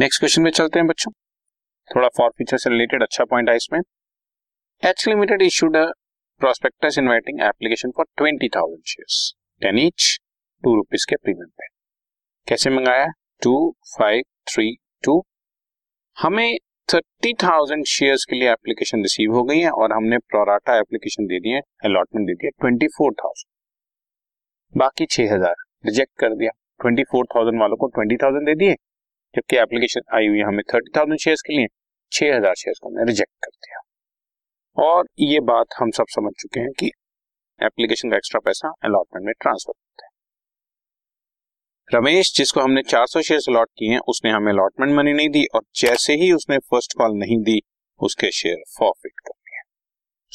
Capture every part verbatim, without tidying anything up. Next question पे चलते हैं बच्चों, थोड़ा फॉर फ्यूचर से रिलेटेड अच्छा पॉइंट है इसमें। H limited issued a prospectus inviting application for twenty thousand shares, ten each, two rupees के प्रीमियम पे। कैसे मंगाया? Two five three two. हमें थर्टी थाउजेंड शेयर्स के लिए एप्लीकेशन रिसीव हो गई है और हमने प्रोराटा एप्लीकेशन दे दी है, अलॉटमेंट दे दी है ट्वेंटी फोर थाउजेंड, बाकी सिक्स थाउजेंड रिजेक्ट कर दिया। ट्वेंटी फोर थाउजेंड वालों को ट्वेंटी थाउजेंड दे दिए, जबकि एप्लीकेशन आई हुई है हमें थर्टी थाउजेंड शेयर्स के लिए, सिक्स थाउजेंड शेयर्स को हमने रिजेक्ट कर दिया। और ये बात हम सब समझ चुके हैं कि एप्लीकेशन का एक्स्ट्रा पैसा अलॉटमेंट में ट्रांसफर होता है। रमेश, जिसको हमने फोर हंड्रेड शेयर्स अलॉट किए हैं, उसने हमें अलॉटमेंट मनी नहीं दी और जैसे ही उसने फर्स्ट कॉल नहीं दी उसके शेयर फॉरफिट कर लिए।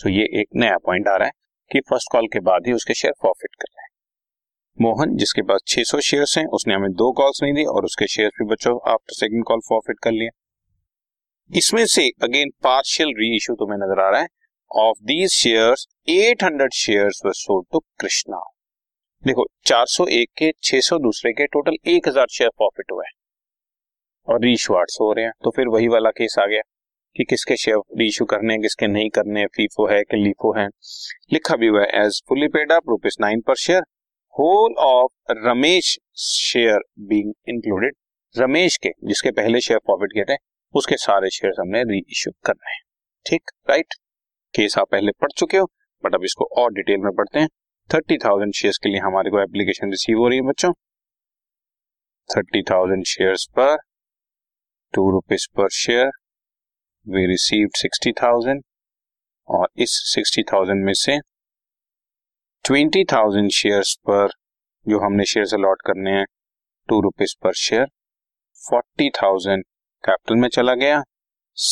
सो ये एक नया पॉइंट आ रहा है कि फर्स्ट कॉल के बाद ही उसके शेयर फॉरफिट कर रहे हैं। मोहन, जिसके पास सिक्स हंड्रेड शेयर्स हैं, उसने हमें दो कॉल्स नहीं दी और उसके शेयर्स भी बच्चों आफ्टर सेकंड कॉल फॉरफिट कर लिए। इसमें से अगेन पार्शियल री इशू तुम्हें नजर आ रहा है। Of these shares eight hundred shares were sold to Krishna. देखो फोर हंड्रेड वन के, सिक्स हंड्रेड दूसरे के, total one thousand share profit हुए हैं और री इशू एट हंड्रेड हो रहे हैं। तो फिर वही वाला केस आ गया कि किसके शेयर री इशू करने हैं, किसके नहीं करने हैं, फीफो है कि लीफो है। लिखा भी हुआ है as fully paid up rupees nine per share, whole of Ramesh share being included. Ramesh के जिसके पहले शेयर प्रॉफिट किए थे उसके सारे शेयर हमने री इशू कर रहे हैं। ठीक, राइट। केस आप पहले पढ़ चुके हो, बट अब इसको और डिटेल में पढ़ते हैं। थर्टी थाउजेंड शेयर्स के लिए हमारे को एप्लीकेशन रिसीव हो रही है बच्चों। थर्टी थाउजेंड शेयर्स पर two rupees per share, we received sixty thousand और इस सिक्सटी थाउजेंड में से ट्वेंटी थाउजेंड शेयर्स पर जो हमने शेयर्स अलॉट करने हैं two rupees per share, forty thousand capital में चला गया,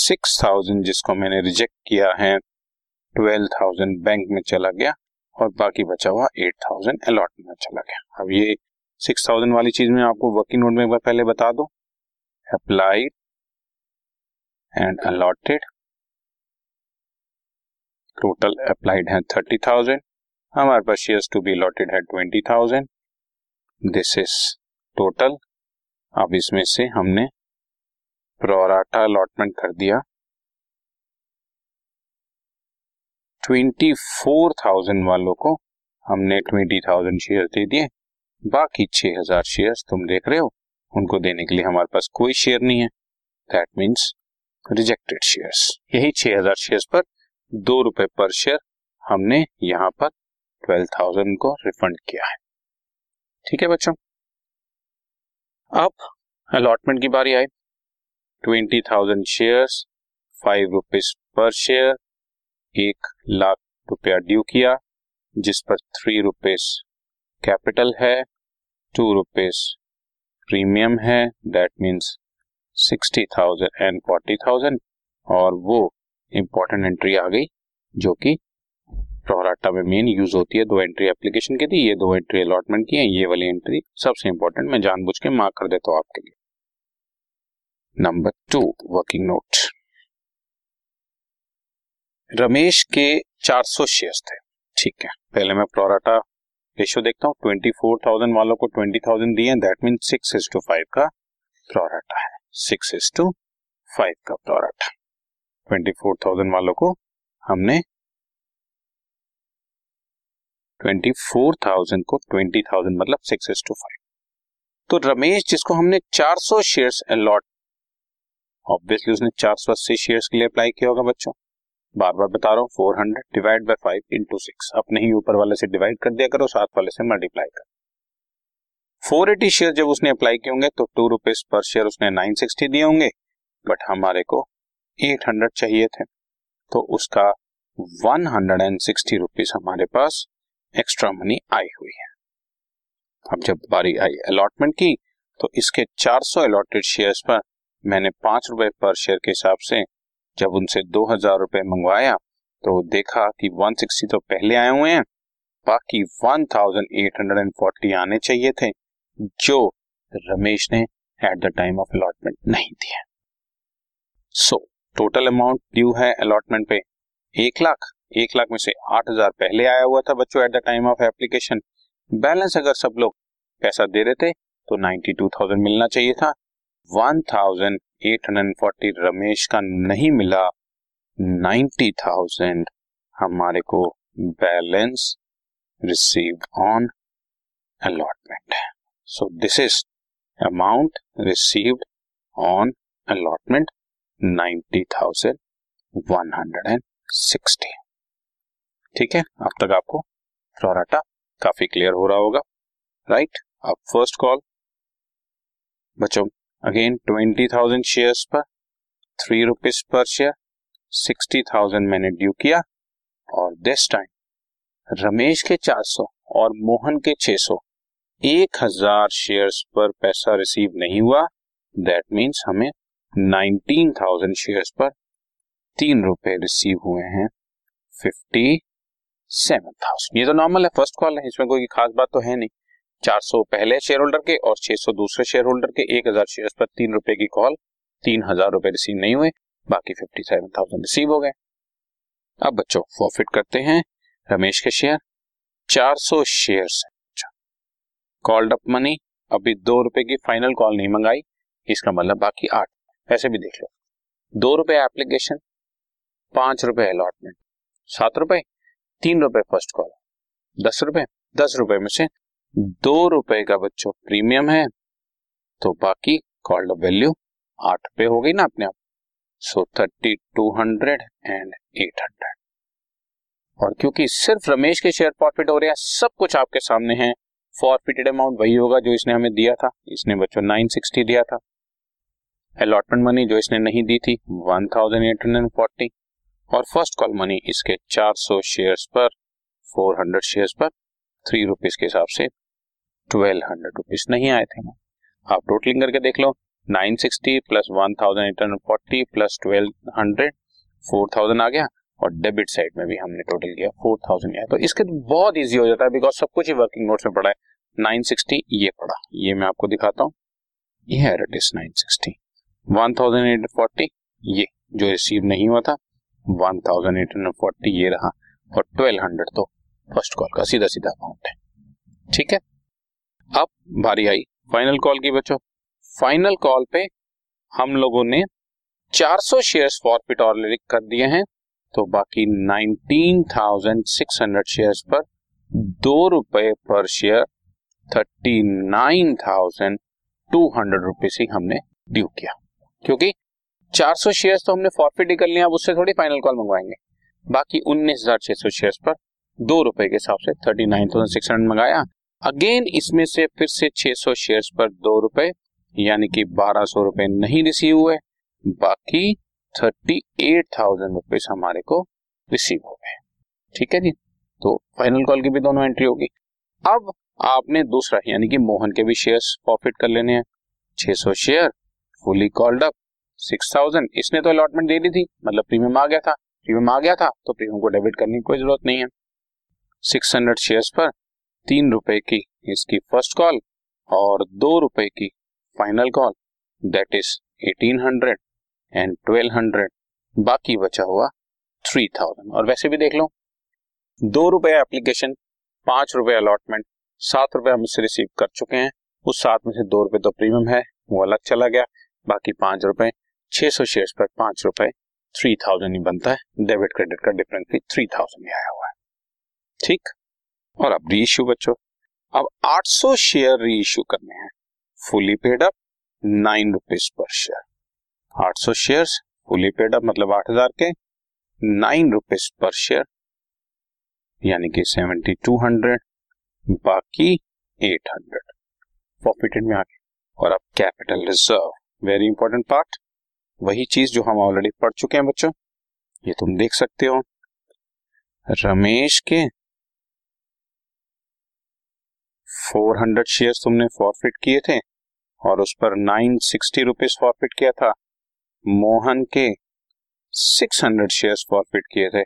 सिक्स थाउजेंड जिसको मैंने रिजेक्ट किया है, ट्वेल्व थाउजेंड बैंक में चला गया और बाकी बचा हुआ एट थाउजेंड अलॉटमेंट में चला गया। अब ये सिक्स थाउजेंड वाली चीज में आपको वर्किंग नोट में एक बार पहले बता दो, applied and allotted, total applied है थर्टी थाउजेंड, हमारे पास शेयर्स टू बी अलॉटेड है twenty thousand, this is total. अब इसमें से हमने प्रोराटा अलॉटमेंट कर दिया ट्वेंटी फोर थाउजेंड वालों को, हमने ट्वेंटी थाउजेंड शेयर दे दिए, बाकी सिक्स थाउजेंड शेयर्स तुम देख रहे हो उनको देने के लिए हमारे पास कोई शेयर नहीं है, दैट मीन्स रिजेक्टेड शेयर्स। यही सिक्स थाउजेंड शेयर्स पर दो रुपए पर शेयर हमने यहाँ पर ट्वेल्व थाउजेंड को रिफंड किया है। ठीक है बच्चों, अब अलॉटमेंट की बारी आई। Twenty thousand shares, five rupees per share, एक लाख रुपया ड्यू किया, जिस पर थ्री रुपीज कैपिटल है, टू रुपीज प्रीमियम है, that means sixty thousand and forty thousand और वो इम्पोर्टेंट एंट्री आ गई जो कि प्रोराटा में मेन यूज होती है। दो एंट्री एप्लीकेशन की थी, ये दो एंट्री अलॉटमेंट की है, ये वाली एंट्री सबसे इंपॉर्टेंट, मैं जानबूझ के मार्क कर देता हूँ आपके लिए। Number two working note, Ramesh के फोर हंड्रेड शेयर्स थे। ठीक है, पहले मैं प्रोराटा रेशियो देखता हूँ। ट्वेंटी फोर थाउजेंड वालों को ट्वेंटी थाउजेंड दिए हैं, that mean six is to five का प्रोराटा है, सिक्स इज टू फाइव का प्रोराटा। ट्वेंटी फोर थाउजेंड वालों को हमने ट्वेंटी फोर थाउजेंड को ट्वेंटी थाउजेंड मतलब सिक्स इज टू फाइव। तो रमेश जिसको हमने four hundred shares allot, obviously उसने फोर हंड्रेड अस्सी शेयर्स के लिए अप्लाई किया होगा बच्चों, बार बार बता रहा हूँ। Four hundred divide by five into six, अपने ही ऊपर वाले से डिवाइड कर दिया करो, साथ वाले से मल्टीप्लाई कर। फोर एटी शेयर जब उसने अप्लाई किए होंगे तो टू रुपीज पर शेयर उसने नाइन सिक्सटी दिए होंगे, बट हमारे को एट हंड्रेड चाहिए थे, तो उसका वन सिक्सटी रुपीज हमारे पास एक्स्ट्रा मनी आई हुई है। अब जब बारी आई अलॉटमेंट की तो इसके फोर हंड्रेड अलॉटेड शेयर्स पर मैंने पांच रुपए पर शेयर के हिसाब से जब उनसे दो हजार रुपए मंगवाया तो देखा कि वन सिक्सटी तो पहले आए हुए हैं, बाकी एटीन फोर्टी आने चाहिए थे जो रमेश ने at the time of allotment नहीं दिया। सो टोटल अमाउंट ड्यू है अलॉटमेंट पे एक लाख, एक लाख में से आठ हजार पहले आया हुआ था बच्चों at the time of application. Balance अगर सब लोग पैसा दे रहे थे तो नाइन्टी टू थाउजेंड मिलना चाहिए था, one thousand eight hundred forty Ramesh का नहीं मिला, नाइन्टी थाउजेंड हमारे को बैलेंस रिसीव्ड ऑन अलॉटमेंट है. So this is amount received on allotment ninety thousand one hundred sixty. ठीक है, अब तक आपको प्रोराटा काफी क्लियर हो रहा होगा, राइट right? अब फर्स्ट कॉल बच्चों अगेन ट्वेंटी थाउजेंड शेयर्स पर three rupees per share sixty thousand मैंने ड्यू किया, और दिस टाइम रमेश के चार सौ और मोहन के छह सौ, एक हज़ार शेयर्स पर पैसा रिसीव नहीं हुआ. दैट मीन्स हमें नाइन्टीन थाउजेंड शेयर्स पर तीन रुपए रिसीव हुए हैं, फिफ्टी सेवन थाउजेंड. ये तो नॉर्मल है, फर्स्ट कॉल है, इसमें कोई खास बात तो है नहीं. चार सौ पहले शेयर होल्डर के और छह सौ दूसरे शेयर होल्डर के, एक हज़ार शेयर्स पर तीन रुपए की कॉल, तीन हज़ार रुपए रिसीव नहीं हुए, बाकी फिफ्टी सेवन थाउजेंड रिसीव हो गए. अब बच्चों फॉरफिट करते हैं रमेश के शेयर, चार सौ शेयर्स कॉल्ड अप मनी, अभी दो रुपए की फाइनल कॉल नहीं मंगाई, इसका मतलब बाकी आठ. ऐसे भी देख लो, दो रुपए एप्लीकेशन, पांच रुपए अलॉटमेंट, सात रुपए, तीन रुपए फर्स्ट कॉल, दस रुपए, दस रुपए में से दो रुपए का बच्चों प्रीमियम है, तो बाकी कॉल्ड अप वैल्यू आठ रुपए हो गई ना अपने आप. So thirty two hundred and eight hundred और क्योंकि सिर्फ रमेश के शेयर फॉरफिट हो रहे हैं, सब कुछ आपके सामने है. फॉरफिटेड अमाउंट वही होगा जो इसने हमें दिया था, इसने बच्चों नाइन सिक्सटी दिया था. अलॉटमेंट मनी जो इसने नहीं दी थी one thousand eight hundred forty, और फर्स्ट कॉल मनी इसके चार सौ शेयर्स पर, फोर हंड्रेड शेयर्स पर थ्री रुपीज के हिसाब से ट्वेल्व हंड्रेड रुपीज नहीं आए थे. आप टोटलिंग करके देख लो, nine sixty plus one thousand eight hundred forty plus twelve hundred, four thousand आ गया, और डेबिट साइड में भी हमने टोटल किया फोर थाउजेंड आया. तो इसके बहुत इजी हो जाता है बिकॉज सब कुछ ही वर्किंग नोट्स में पड़ा है. नाइन सिक्सटी ये पड़ा, ये मैं आपको दिखाता हूँ, ये है nine sixty, one thousand eight hundred forty ये जो रिसीव नहीं हुआ था, one thousand eight hundred forty ये रहा, और ट्वेल्व हंड्रेड तो फर्स्ट कॉल का सीधा सीधा अमाउंट है. ठीक है, अब बारी आई फाइनल कॉल की बच्चों. फाइनल कॉल पे हम लोगों ने चार सौ शेयर्स फॉरफिट और लिख कर दिए हैं, तो बाकी nineteen thousand six hundred shares पर दो रुपए per share thirty nine thousand two hundred रुपए से हमने ड्यू किया, क्योंकि चार सौ शेयर्स तो हमने फॉरफिट ही कर लिया, अब उससे थोड़ी फाइनल कॉल मंगवाएंगे. बाकी उन्नीस हज़ार छह सौ शेयर्स पर दो रुपए के हिसाब से thirty nine thousand six hundred मंगाया. अगेन इसमें से फिर से छह सौ शेयर्स पर दो रुपए यानी कि बारह सौ रुपए नहीं रिसीव हुए, बाकी थर्टी एट थाउजेंड रुपीज हमारे को रिसीव हो गए. ठीक है जी, तो फाइनल कॉल की भी दोनों एंट्री होगी. अब आपने दूसरा यानी कि मोहन के भी शेयर्स प्रॉफिट कर लेने हैं, छह सौ share fully called up six thousand, इसने तो अलॉटमेंट दे दी थी मतलब प्रीमियम आ गया था, प्रीमियम आ गया था तो प्रीमियम को डेबिट करने की कोई जरूरत नहीं है. सिक्स हंड्रेड शेयर्स पर तीन रुपए की इसकी फर्स्ट कॉल और दो रुपए की final call, that is eighteen hundred and twelve hundred, बाकी बचा हुआ थ्री थाउजेंड. और वैसे भी देख लो, दो रुपए एप्लीकेशन, पांच रुपए अलॉटमेंट, सात रुपए हम इससे रिसीव कर चुके हैं, उस सात में से दो रुपए तो प्रीमियम है वो अलग चला गया, बाकी पांच रुपए, छह सौ शेयर्स पर पांच रुपए, थ्री थाउजेंड ही बनता है, डेबिट क्रेडिट का डिफरेंस भी थ्री थाउजेंड ही आया हुआ है. ठीक, और अब री इश्यू बच्चों, अब आठ सौ शेयर री इश्यू करने हैं, fully paid up nine rupees per share, आठ सौ शेयर्स फुली पेड अप मतलब आठ हज़ार के, नाइन रुपीज पर शेयर यानी कि सेवेंटी टू हंड्रेड, बाकी एट हंड्रेड प्रॉफिटेड में आ गए. और अब capital reserve, very important part, वही चीज जो हम ऑलरेडी पढ़ चुके हैं बच्चों, ये तुम देख सकते हो, रमेश के फोर हंड्रेड शेयर्स तुमने फॉरफिट किए थे और उस पर नाइन सिक्सटी रुपीज फॉरफिट किया था, मोहन के सिक्स हंड्रेड शेयर्स फॉरफिट किए थे,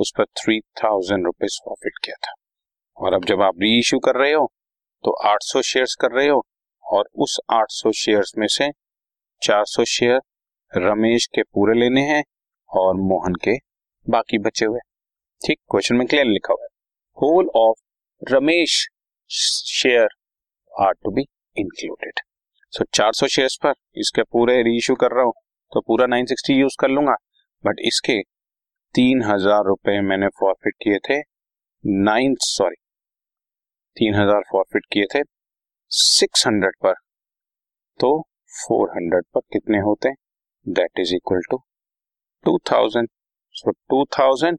उस पर थ्री थाउजेंड रुपीज फॉरफिट किया था. और अब जब आप री इश्यू कर रहे हो तो आठ सौ शेयर्स कर रहे हो, और उस आठ सौ शेयर्स में से चार सौ शेयर रमेश के पूरे लेने हैं और मोहन के बाकी बचे हुए. ठीक, क्वेश्चन में क्लियर लिखा हुआ है, whole of Ramesh share are to be included. So चार सौ शेयर्स पर इसके पूरे रीइश्यू कर रहा हूँ तो पूरा नौ सौ साठ यूज कर लूंगा, बट इसके तीन हजार रुपये मैंने फॉरफिट किए थे, नाइन सॉरी तीन हजार फॉरफिट किए थे छह सौ पर, तो चार सौ पर कितने होते हैं, that is equal to two thousand. So two thousand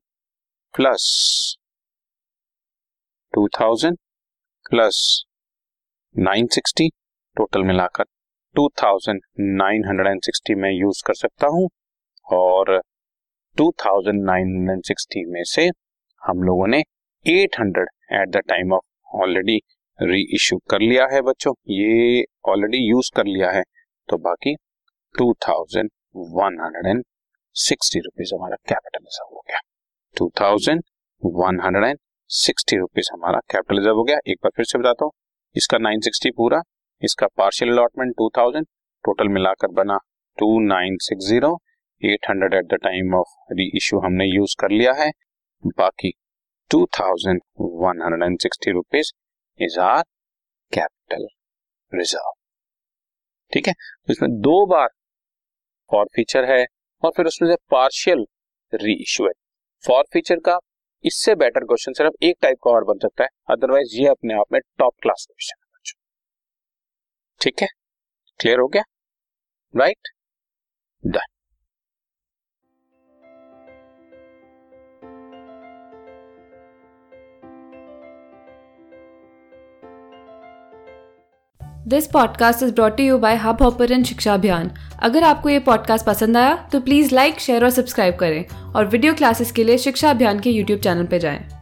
plus two thousand plus नौ सौ साठ, टोटल मिलाकर two thousand nine hundred sixty में यूज कर सकता हूं, और two thousand nine hundred sixty में से हम लोगों ने eight hundred at the time of already reissue कर लिया है बच्चों, ये ऑलरेडी यूज कर लिया है, तो बाकी two thousand one hundred sixty rupees हमारा कैपिटलाइज हो गया, two thousand one hundred sixty rupees हमारा कैपिटलाइज हो गया। एक बार फिर से बताता हूँ, इसका नौ सौ साठ पूरा, इसका partial allotment two thousand, total मिलाकर बना two thousand nine hundred sixty, eight hundred at the time of reissue हमने यूज कर लिया है, बाकी two thousand one hundred sixty rupees is our capital reserve. ठीक है, तो इसमें दो बार फॉर फीचर है और फिर उसमें से पार्शियल री इश्यू है। फॉर फीचर का इससे बेटर क्वेश्चन सिर्फ एक टाइप का और बन सकता है, अदरवाइज ये अपने आप में टॉप क्लास क्वेश्चन है। ठीक है, क्लियर हो गया, right done. This podcast is brought you by hub hopper and Shiksha Abhiyan. अगर आपको ये पॉडकास्ट पसंद आया तो प्लीज़ लाइक, शेयर और सब्सक्राइब करें, और वीडियो क्लासेस के लिए शिक्षा अभियान के यूट्यूब चैनल पर जाएं।